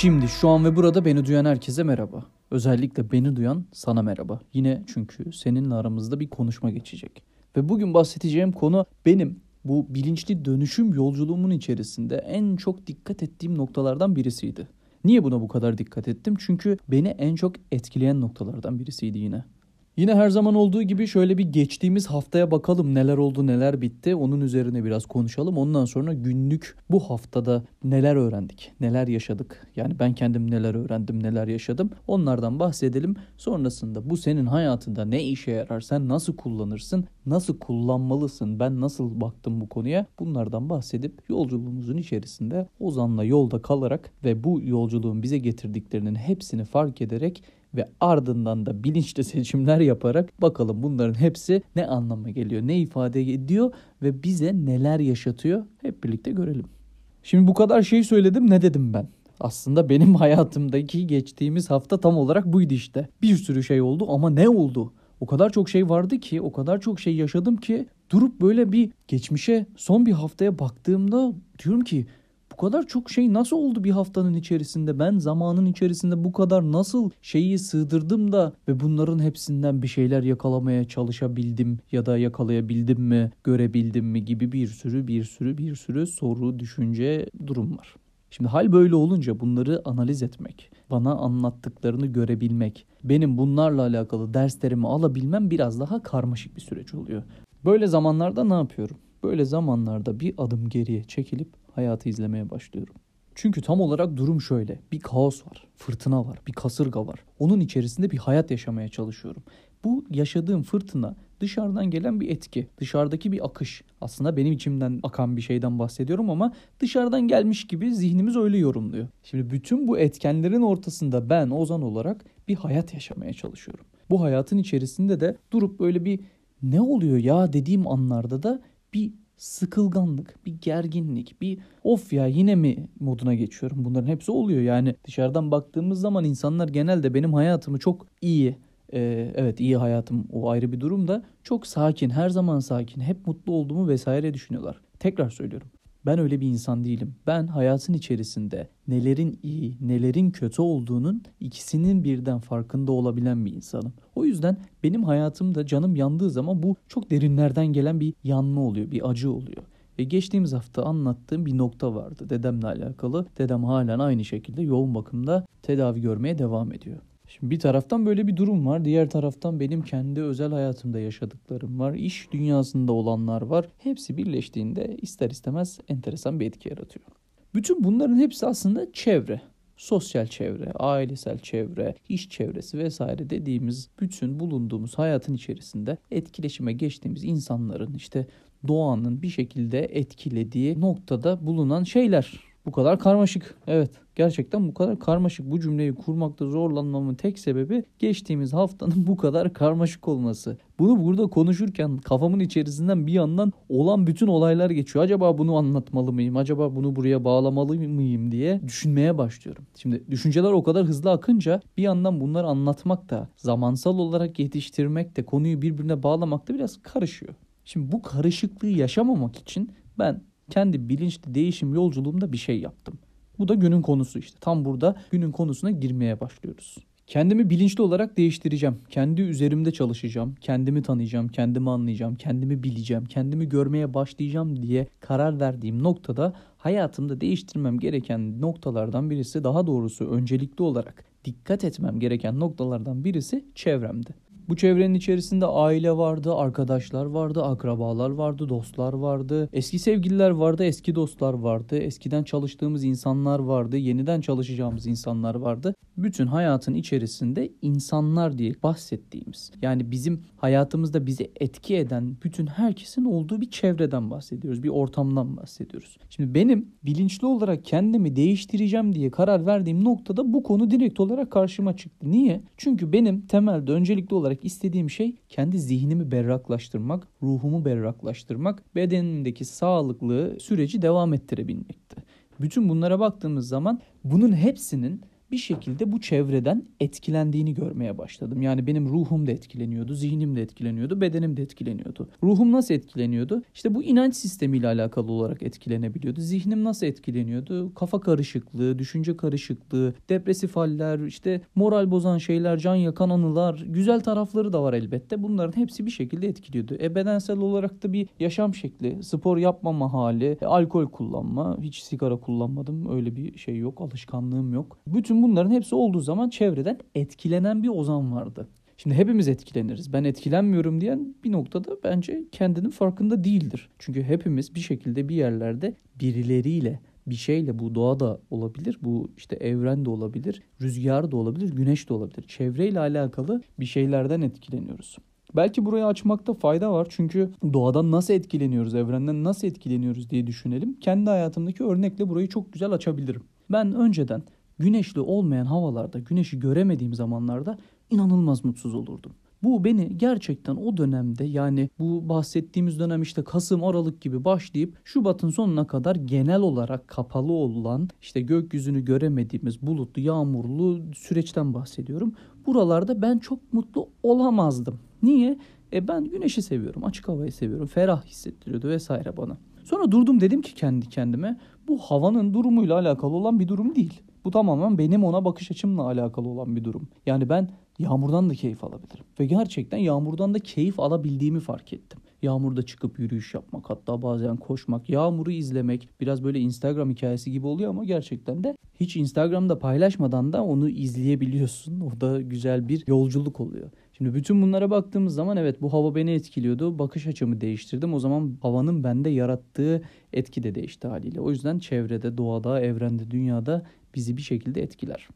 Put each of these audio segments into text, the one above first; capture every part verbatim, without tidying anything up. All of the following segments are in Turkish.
Şimdi şu an ve burada beni duyan herkese merhaba. Özellikle beni duyan sana merhaba. Yine çünkü seninle aramızda bir konuşma geçecek. Ve bugün bahsedeceğim konu benim bu bilinçli dönüşüm yolculuğumun içerisinde en çok dikkat ettiğim noktalardan birisiydi. Niye buna bu kadar dikkat ettim? Çünkü beni en çok etkileyen noktalardan birisiydi yine. Yine her zaman olduğu gibi şöyle bir geçtiğimiz haftaya bakalım, neler oldu neler bitti, onun üzerine biraz konuşalım. Ondan sonra günlük bu haftada neler öğrendik, neler yaşadık, yani ben kendim neler öğrendim, neler yaşadım, onlardan bahsedelim. Sonrasında bu senin hayatında ne işe yarar, sen nasıl kullanırsın, nasıl kullanmalısın, ben nasıl baktım bu konuya, bunlardan bahsedip yolculuğumuzun içerisinde Ozan'la yolda kalarak ve bu yolculuğun bize getirdiklerinin hepsini fark ederek ve ardından da bilinçli seçimler yaparak bakalım bunların hepsi ne anlama geliyor, ne ifade ediyor ve bize neler yaşatıyor, hep birlikte görelim. Şimdi bu kadar şey söyledim, ne dedim ben? Aslında benim hayatımdaki geçtiğimiz hafta tam olarak buydu işte. Bir sürü şey oldu ama ne oldu? O kadar çok şey vardı ki, o kadar çok şey yaşadım ki durup böyle bir geçmişe, son bir haftaya baktığımda diyorum ki bu kadar çok şey nasıl oldu bir haftanın içerisinde? Ben zamanın içerisinde bu kadar nasıl şeyi sığdırdım da ve bunların hepsinden bir şeyler yakalamaya çalışabildim ya da yakalayabildim mi, görebildim mi gibi bir sürü bir sürü bir sürü soru, düşünce, durum var. Şimdi hal böyle olunca bunları analiz etmek, bana anlattıklarını görebilmek, benim bunlarla alakalı derslerimi alabilmem biraz daha karmaşık bir süreç oluyor. Böyle zamanlarda ne yapıyorum? Böyle zamanlarda bir adım geriye çekilip hayatı izlemeye başlıyorum. Çünkü tam olarak durum şöyle. Bir kaos var, fırtına var, bir kasırga var. Onun içerisinde bir hayat yaşamaya çalışıyorum. Bu yaşadığım fırtına dışarıdan gelen bir etki, dışarıdaki bir akış. Aslında benim içimden akan bir şeyden bahsediyorum ama dışarıdan gelmiş gibi zihnimiz öyle yorumluyor. Şimdi bütün bu etkenlerin ortasında ben Ozan olarak bir hayat yaşamaya çalışıyorum. Bu hayatın içerisinde de durup böyle bir ne oluyor ya dediğim anlarda da bir sıkılganlık, bir gerginlik, bir of ya yine mi moduna geçiyorum. Bunların hepsi oluyor. Yani dışarıdan baktığımız zaman insanlar genelde benim hayatımı çok iyi, e, evet iyi hayatım o ayrı bir durum da çok sakin, her zaman sakin, hep mutlu olduğumu vesaire düşünüyorlar. Tekrar söylüyorum. Ben öyle bir insan değilim. Ben hayatın içerisinde nelerin iyi, nelerin kötü olduğunun ikisinin birden farkında olabilen bir insanım. O yüzden benim hayatımda canım yandığı zaman bu çok derinlerden gelen bir yanma oluyor, bir acı oluyor. Ve geçtiğimiz hafta anlattığım bir nokta vardı dedemle alakalı. Dedem halen aynı şekilde yoğun bakımda tedavi görmeye devam ediyor. Şimdi bir taraftan böyle bir durum var. Diğer taraftan benim kendi özel hayatımda yaşadıklarım var. İş dünyasında olanlar var. Hepsi birleştiğinde ister istemez enteresan bir etki yaratıyor. Bütün bunların hepsi aslında çevre. Sosyal çevre, ailesel çevre, iş çevresi vesaire dediğimiz bütün bulunduğumuz hayatın içerisinde etkileşime geçtiğimiz insanların, işte doğanın bir şekilde etkilediği noktada bulunan şeyler. Bu kadar karmaşık. Evet, gerçekten bu kadar karmaşık. Bu cümleyi kurmakta zorlanmamın tek sebebi geçtiğimiz haftanın bu kadar karmaşık olması. Bunu burada konuşurken kafamın içerisinden bir yandan olan bütün olaylar geçiyor. Acaba bunu anlatmalı mıyım? Acaba bunu buraya bağlamalı mıyım diye düşünmeye başlıyorum. Şimdi düşünceler o kadar hızlı akınca bir yandan bunları anlatmak da, zamansal olarak yetiştirmek de, konuyu birbirine bağlamak da biraz karışıyor. Şimdi bu karışıklığı yaşamamak için ben kendi bilinçli değişim yolculuğumda bir şey yaptım. Bu da günün konusu işte. Tam burada günün konusuna girmeye başlıyoruz. Kendimi bilinçli olarak değiştireceğim. Kendi üzerimde çalışacağım. Kendimi tanıyacağım, kendimi anlayacağım, kendimi bileceğim, kendimi görmeye başlayacağım diye karar verdiğim noktada hayatımda değiştirmem gereken noktalardan birisi, daha doğrusu öncelikli olarak dikkat etmem gereken noktalardan birisi çevremdi. Bu çevrenin içerisinde aile vardı, arkadaşlar vardı, akrabalar vardı, dostlar vardı, eski sevgililer vardı, eski dostlar vardı, eskiden çalıştığımız insanlar vardı, yeniden çalışacağımız insanlar vardı. Bütün hayatın içerisinde insanlar diye bahsettiğimiz, yani bizim hayatımızda bizi etki eden bütün herkesin olduğu bir çevreden bahsediyoruz, bir ortamdan bahsediyoruz. Şimdi benim bilinçli olarak kendimi değiştireceğim diye karar verdiğim noktada bu konu direkt olarak karşıma çıktı. Niye? Çünkü benim temelde öncelikli olarak istediğim şey kendi zihnimi berraklaştırmak, ruhumu berraklaştırmak, bedenimdeki sağlıklı süreci devam ettirebilmekti. Bütün bunlara baktığımız zaman bunun hepsinin bir şekilde bu çevreden etkilendiğini görmeye başladım. Yani benim ruhum da etkileniyordu, zihnim de etkileniyordu, bedenim de etkileniyordu. Ruhum nasıl etkileniyordu? İşte bu inanç sistemiyle alakalı olarak etkilenebiliyordu. Zihnim nasıl etkileniyordu? Kafa karışıklığı, düşünce karışıklığı, depresif haller, işte moral bozan şeyler, can yakan anılar, güzel tarafları da var elbette. Bunların hepsi bir şekilde etkiliyordu. E bedensel olarak da bir yaşam şekli, spor yapmama hali, alkol kullanma, hiç sigara kullanmadım. Öyle bir şey yok, alışkanlığım yok. Bütün bunların hepsi olduğu zaman çevreden etkilenen bir Ozan vardı. Şimdi hepimiz etkileniriz. Ben etkilenmiyorum diyen bir noktada bence kendinin farkında değildir. Çünkü hepimiz bir şekilde bir yerlerde birileriyle, bir şeyle, bu doğa da olabilir, bu işte evren de olabilir, rüzgar da olabilir, güneş de olabilir. Çevreyle alakalı bir şeylerden etkileniyoruz. Belki burayı açmakta fayda var çünkü doğadan nasıl etkileniyoruz, evrenden nasıl etkileniyoruz diye düşünelim. Kendi hayatımdaki örnekle burayı çok güzel açabilirim. Ben önceden güneşli olmayan havalarda, güneşi göremediğim zamanlarda inanılmaz mutsuz olurdum. Bu beni gerçekten o dönemde, yani bu bahsettiğimiz dönem işte Kasım, Aralık gibi başlayıp Şubat'ın sonuna kadar genel olarak kapalı olan, işte gökyüzünü göremediğimiz bulutlu, yağmurlu süreçten bahsediyorum. Buralarda ben çok mutlu olamazdım. Niye? E ben güneşi seviyorum, açık havayı seviyorum, ferah hissettiriyordu vesaire bana. Sonra durdum, dedim ki kendi kendime, bu havanın durumuyla alakalı olan bir durum değil. Bu tamamen benim ona bakış açımla alakalı olan bir durum. Yani ben yağmurdan da keyif alabilirim. Ve gerçekten yağmurdan da keyif alabildiğimi fark ettim. Yağmurda çıkıp yürüyüş yapmak, hatta bazen koşmak, yağmuru izlemek biraz böyle Instagram hikayesi gibi oluyor ama gerçekten de hiç Instagram'da paylaşmadan da onu izleyebiliyorsun. O da güzel bir yolculuk oluyor. Şimdi bütün bunlara baktığımız zaman evet, bu hava beni etkiliyordu. Bakış açımı değiştirdim. O zaman havanın bende yarattığı etki de değişti haliyle. O yüzden çevrede, doğada, evrende, dünyada bizi bir şekilde etkiler.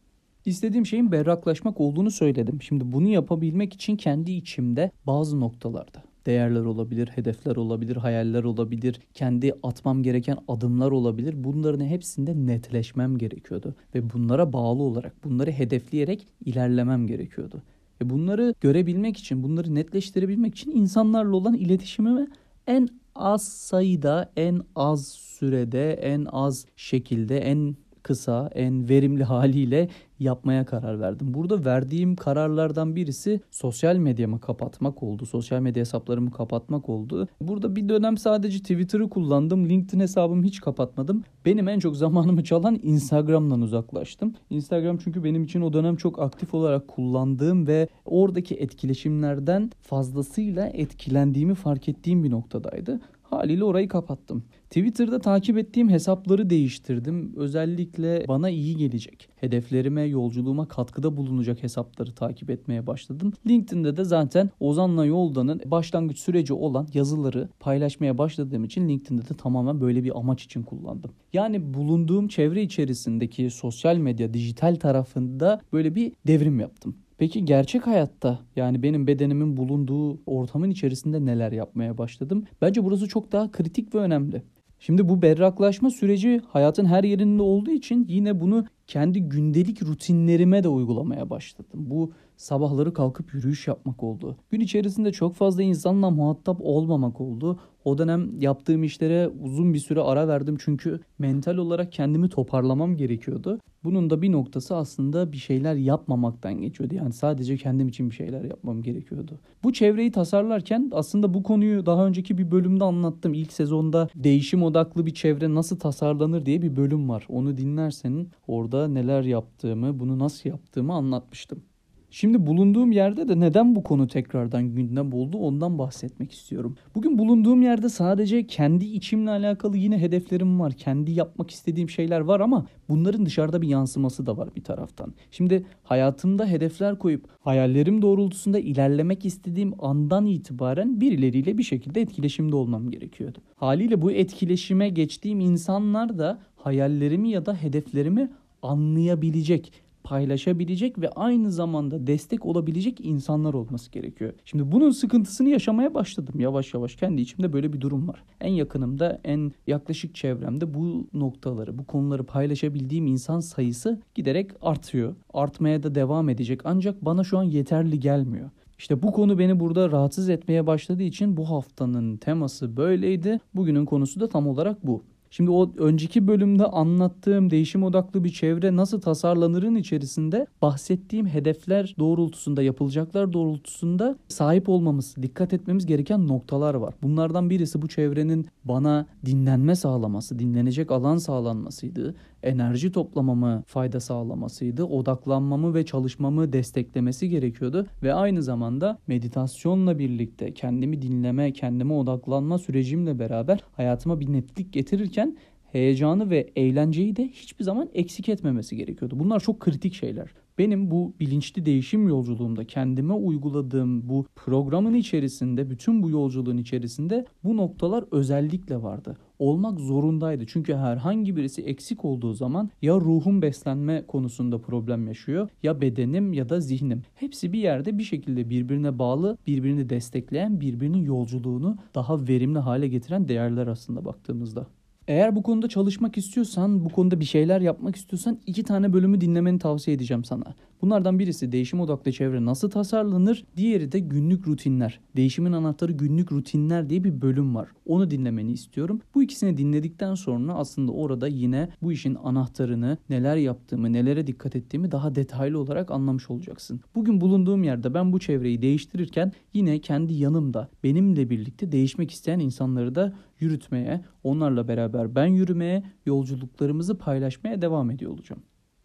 İstediğim şeyin berraklaşmak olduğunu söyledim. Şimdi bunu yapabilmek için kendi içimde bazı noktalarda değerler olabilir, hedefler olabilir, hayaller olabilir, kendi atmam gereken adımlar olabilir. Bunların hepsinde netleşmem gerekiyordu ve bunlara bağlı olarak, bunları hedefleyerek ilerlemem gerekiyordu. Ve bunları görebilmek için, bunları netleştirebilmek için insanlarla olan iletişimime en az sayıda, en az sürede, en az şekilde, en kısa, en verimli haliyle yapmaya karar verdim. Burada verdiğim kararlardan birisi sosyal medyamı kapatmak oldu. Sosyal medya hesaplarımı kapatmak oldu. Burada bir dönem sadece Twitter'ı kullandım. LinkedIn hesabımı hiç kapatmadım. Benim en çok zamanımı çalan Instagram'dan uzaklaştım. Instagram çünkü benim için o dönem çok aktif olarak kullandığım ve oradaki etkileşimlerden fazlasıyla etkilendiğimi fark ettiğim bir noktadaydı. Haliyle orayı kapattım. Twitter'da takip ettiğim hesapları değiştirdim. Özellikle bana iyi gelecek, hedeflerime, yolculuğuma katkıda bulunacak hesapları takip etmeye başladım. LinkedIn'de de zaten Ozan'la Yolda'nın başlangıç süreci olan yazıları paylaşmaya başladığım için LinkedIn'de de tamamen böyle bir amaç için kullandım. Yani bulunduğum çevre içerisindeki sosyal medya, dijital tarafında böyle bir devrim yaptım. Peki gerçek hayatta, yani benim bedenimin bulunduğu ortamın içerisinde neler yapmaya başladım? Bence burası çok daha kritik ve önemli. Şimdi bu berraklaşma süreci hayatın her yerinde olduğu için yine bunu kendi gündelik rutinlerime de uygulamaya başladım. Bu sabahları kalkıp yürüyüş yapmak oldu. Gün içerisinde çok fazla insanla muhatap olmamak oldu. O dönem yaptığım işlere uzun bir süre ara verdim çünkü mental olarak kendimi toparlamam gerekiyordu. Bunun da bir noktası aslında bir şeyler yapmamaktan geçiyordu. Yani sadece kendim için bir şeyler yapmam gerekiyordu. Bu çevreyi tasarlarken aslında bu konuyu daha önceki bir bölümde anlattım. İlk sezonda değişim odaklı bir çevre nasıl tasarlanır diye bir bölüm var. Onu dinlersen orada neler yaptığımı, bunu nasıl yaptığımı anlatmıştım. Şimdi bulunduğum yerde de neden bu konu tekrardan gündem oldu ondan bahsetmek istiyorum. Bugün bulunduğum yerde sadece kendi içimle alakalı yine hedeflerim var. Kendi yapmak istediğim şeyler var ama bunların dışarıda bir yansıması da var bir taraftan. Şimdi hayatımda hedefler koyup hayallerim doğrultusunda ilerlemek istediğim andan itibaren birileriyle bir şekilde etkileşimde olmam gerekiyordu. Haliyle bu etkileşime geçtiğim insanlar da hayallerimi ya da hedeflerimi anlayabilecek, paylaşabilecek ve aynı zamanda destek olabilecek insanlar olması gerekiyor. Şimdi bunun sıkıntısını yaşamaya başladım. Yavaş yavaş kendi içimde böyle bir durum var. En yakınımda, en yaklaşık çevremde bu noktaları, bu konuları paylaşabildiğim insan sayısı giderek artıyor. Artmaya da devam edecek ancak bana şu an yeterli gelmiyor. İşte bu konu beni burada rahatsız etmeye başladığı için bu haftanın teması böyleydi. Bugünün konusu da tam olarak bu. Şimdi o önceki bölümde anlattığım değişim odaklı bir çevre nasıl tasarlanırın içerisinde bahsettiğim hedefler doğrultusunda, yapılacaklar doğrultusunda sahip olmamız, dikkat etmemiz gereken noktalar var. Bunlardan birisi bu çevrenin bana dinlenme sağlaması, dinlenecek alan sağlanmasıydı. Enerji toplamamı fayda sağlamasıydı. Odaklanmamı ve çalışmamı desteklemesi gerekiyordu. Ve aynı zamanda meditasyonla birlikte kendimi dinleme, kendime odaklanma sürecimle beraber hayatıma bir netlik getirirken heyecanı ve eğlenceyi de hiçbir zaman eksik etmemesi gerekiyordu. Bunlar çok kritik şeyler. Benim bu bilinçli değişim yolculuğumda kendime uyguladığım bu programın içerisinde, bütün bu yolculuğun içerisinde bu noktalar özellikle vardı. Olmak zorundaydı. Çünkü herhangi birisi eksik olduğu zaman ya ruhum beslenme konusunda problem yaşıyor, ya bedenim ya da zihnim. Hepsi bir yerde bir şekilde birbirine bağlı, birbirini destekleyen, birbirinin yolculuğunu daha verimli hale getiren değerler aslında baktığımızda. Eğer bu konuda çalışmak istiyorsan, bu konuda bir şeyler yapmak istiyorsan iki tane bölümü dinlemeni tavsiye edeceğim sana. Bunlardan birisi değişim odaklı çevre nasıl tasarlanır, diğeri de günlük rutinler. Değişimin anahtarı günlük rutinler diye bir bölüm var. Onu dinlemeni istiyorum. Bu ikisini dinledikten sonra aslında orada yine bu işin anahtarını, neler yaptığımı, nelere dikkat ettiğimi daha detaylı olarak anlamış olacaksın. Bugün bulunduğum yerde ben bu çevreyi değiştirirken yine kendi yanımda benimle birlikte değişmek isteyen insanları da yürütmeye, onlarla beraber ben yürümeye, yolculuklarımızı paylaşmaya devam ediyor olacağım.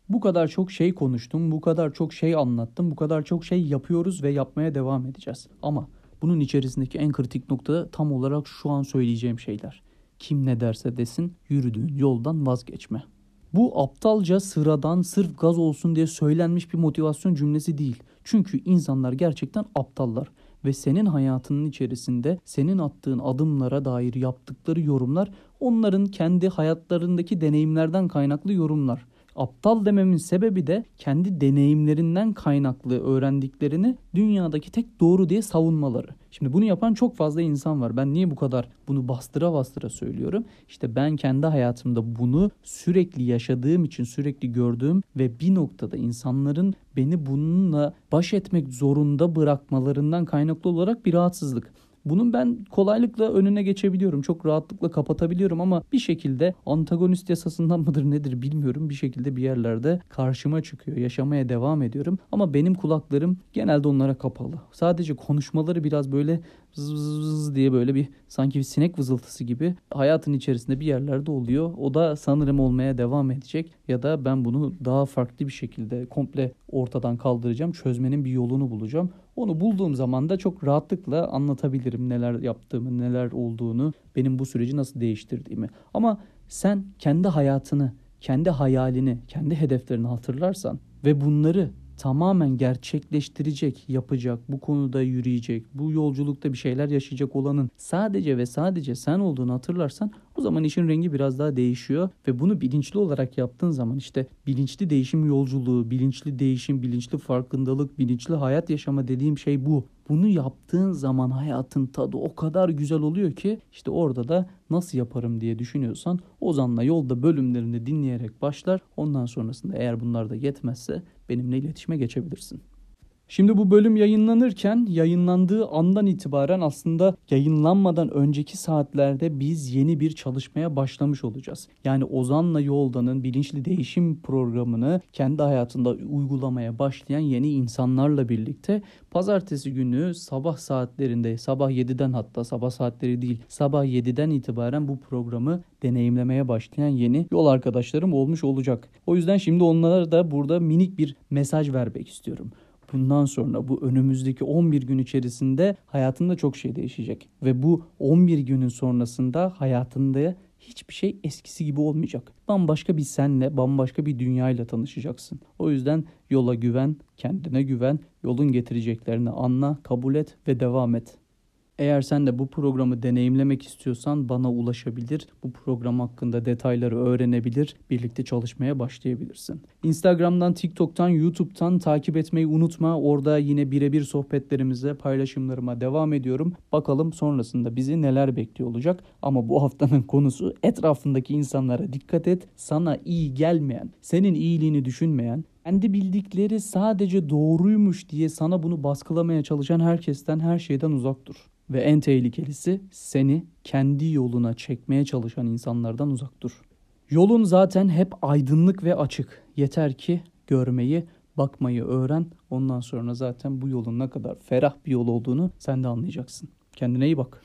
Bu kadar çok şey konuştum, bu kadar çok şey anlattım, bu kadar çok şey yapıyoruz ve yapmaya devam edeceğiz. Ama bunun içerisindeki en kritik nokta tam olarak şu an söyleyeceğim şeyler. Kim ne derse desin, yürüdüğün yoldan vazgeçme. Bu aptalca, sıradan, sırf gaz olsun diye söylenmiş bir motivasyon cümlesi değil. Çünkü insanlar gerçekten aptallar. Ve senin hayatının içerisinde senin attığın adımlara dair yaptıkları yorumlar onların kendi hayatlarındaki deneyimlerden kaynaklı yorumlar. Aptal dememin sebebi de kendi deneyimlerinden kaynaklı öğrendiklerini dünyadaki tek doğru diye savunmaları. Şimdi bunu yapan çok fazla insan var. Ben niye bu kadar bunu bastıra bastıra söylüyorum? İşte ben kendi hayatımda bunu sürekli yaşadığım için, sürekli gördüğüm ve bir noktada insanların beni bununla baş etmek zorunda bırakmalarından kaynaklı olarak bir rahatsızlık. Bunun ben kolaylıkla önüne geçebiliyorum. Çok rahatlıkla kapatabiliyorum ama bir şekilde antagonist yasasından mıdır nedir bilmiyorum. Bir şekilde bir yerlerde karşıma çıkıyor. Yaşamaya devam ediyorum. Ama benim kulaklarım genelde onlara kapalı. Sadece konuşmaları biraz böyle zzzz diye böyle bir sanki bir sinek vızıltısı gibi hayatın içerisinde bir yerlerde oluyor. O da sanırım olmaya devam edecek. Ya da ben bunu daha farklı bir şekilde komple ortadan kaldıracağım. Çözmenin bir yolunu bulacağım. Onu bulduğum zaman da çok rahatlıkla anlatabilirim neler yaptığımı, neler olduğunu, benim bu süreci nasıl değiştirdiğimi. Ama sen kendi hayatını, kendi hayalini, kendi hedeflerini hatırlarsan ve bunları tamamen gerçekleştirecek, yapacak, bu konuda yürüyecek, bu yolculukta bir şeyler yaşayacak olanın sadece ve sadece sen olduğunu hatırlarsan o zaman işin rengi biraz daha değişiyor ve bunu bilinçli olarak yaptığın zaman işte bilinçli değişim yolculuğu, bilinçli değişim, bilinçli farkındalık, bilinçli hayat yaşama dediğim şey bu. Bunu yaptığın zaman hayatın tadı o kadar güzel oluyor ki işte orada da nasıl yaparım diye düşünüyorsan Ozan'la Yolda bölümlerini dinleyerek başlar. Ondan sonrasında eğer bunlar da yetmezse benimle iletişime geçebilirsin. Şimdi bu bölüm yayınlanırken yayınlandığı andan itibaren aslında yayınlanmadan önceki saatlerde biz yeni bir çalışmaya başlamış olacağız. Yani Ozan'la Yolda'nın bilinçli değişim programını kendi hayatında uygulamaya başlayan yeni insanlarla birlikte pazartesi günü sabah saatlerinde sabah yediden hatta sabah saatleri değil sabah yediden itibaren bu programı deneyimlemeye başlayan yeni yol arkadaşlarım olmuş olacak. O yüzden şimdi onlara da burada minik bir mesaj vermek istiyorum. Bundan sonra bu önümüzdeki on bir gün içerisinde hayatında çok şey değişecek. Ve bu on bir günün sonrasında hayatında hiçbir şey eskisi gibi olmayacak. Bambaşka bir senle, bambaşka bir dünyayla tanışacaksın. O yüzden yola güven, kendine güven, yolun getireceklerini anla, kabul et ve devam et. Eğer sen de bu programı deneyimlemek istiyorsan bana ulaşabilir, bu program hakkında detayları öğrenebilir, birlikte çalışmaya başlayabilirsin. Instagram'dan, TikTok'tan, YouTube'tan takip etmeyi unutma. Orada yine birebir sohbetlerimize, paylaşımlarıma devam ediyorum. Bakalım sonrasında bizi neler bekliyor olacak. Ama bu haftanın konusu etrafındaki insanlara dikkat et, sana iyi gelmeyen, senin iyiliğini düşünmeyen, kendi bildikleri sadece doğruymuş diye sana bunu baskılamaya çalışan herkesten, her şeyden uzak dur. ve en tehlikelisi seni kendi yoluna çekmeye çalışan insanlardan uzak dur. Yolun zaten hep aydınlık ve açık. Yeter ki görmeyi, bakmayı öğren. Ondan sonra zaten bu yolun ne kadar ferah bir yol olduğunu sen de anlayacaksın. Kendine iyi bak.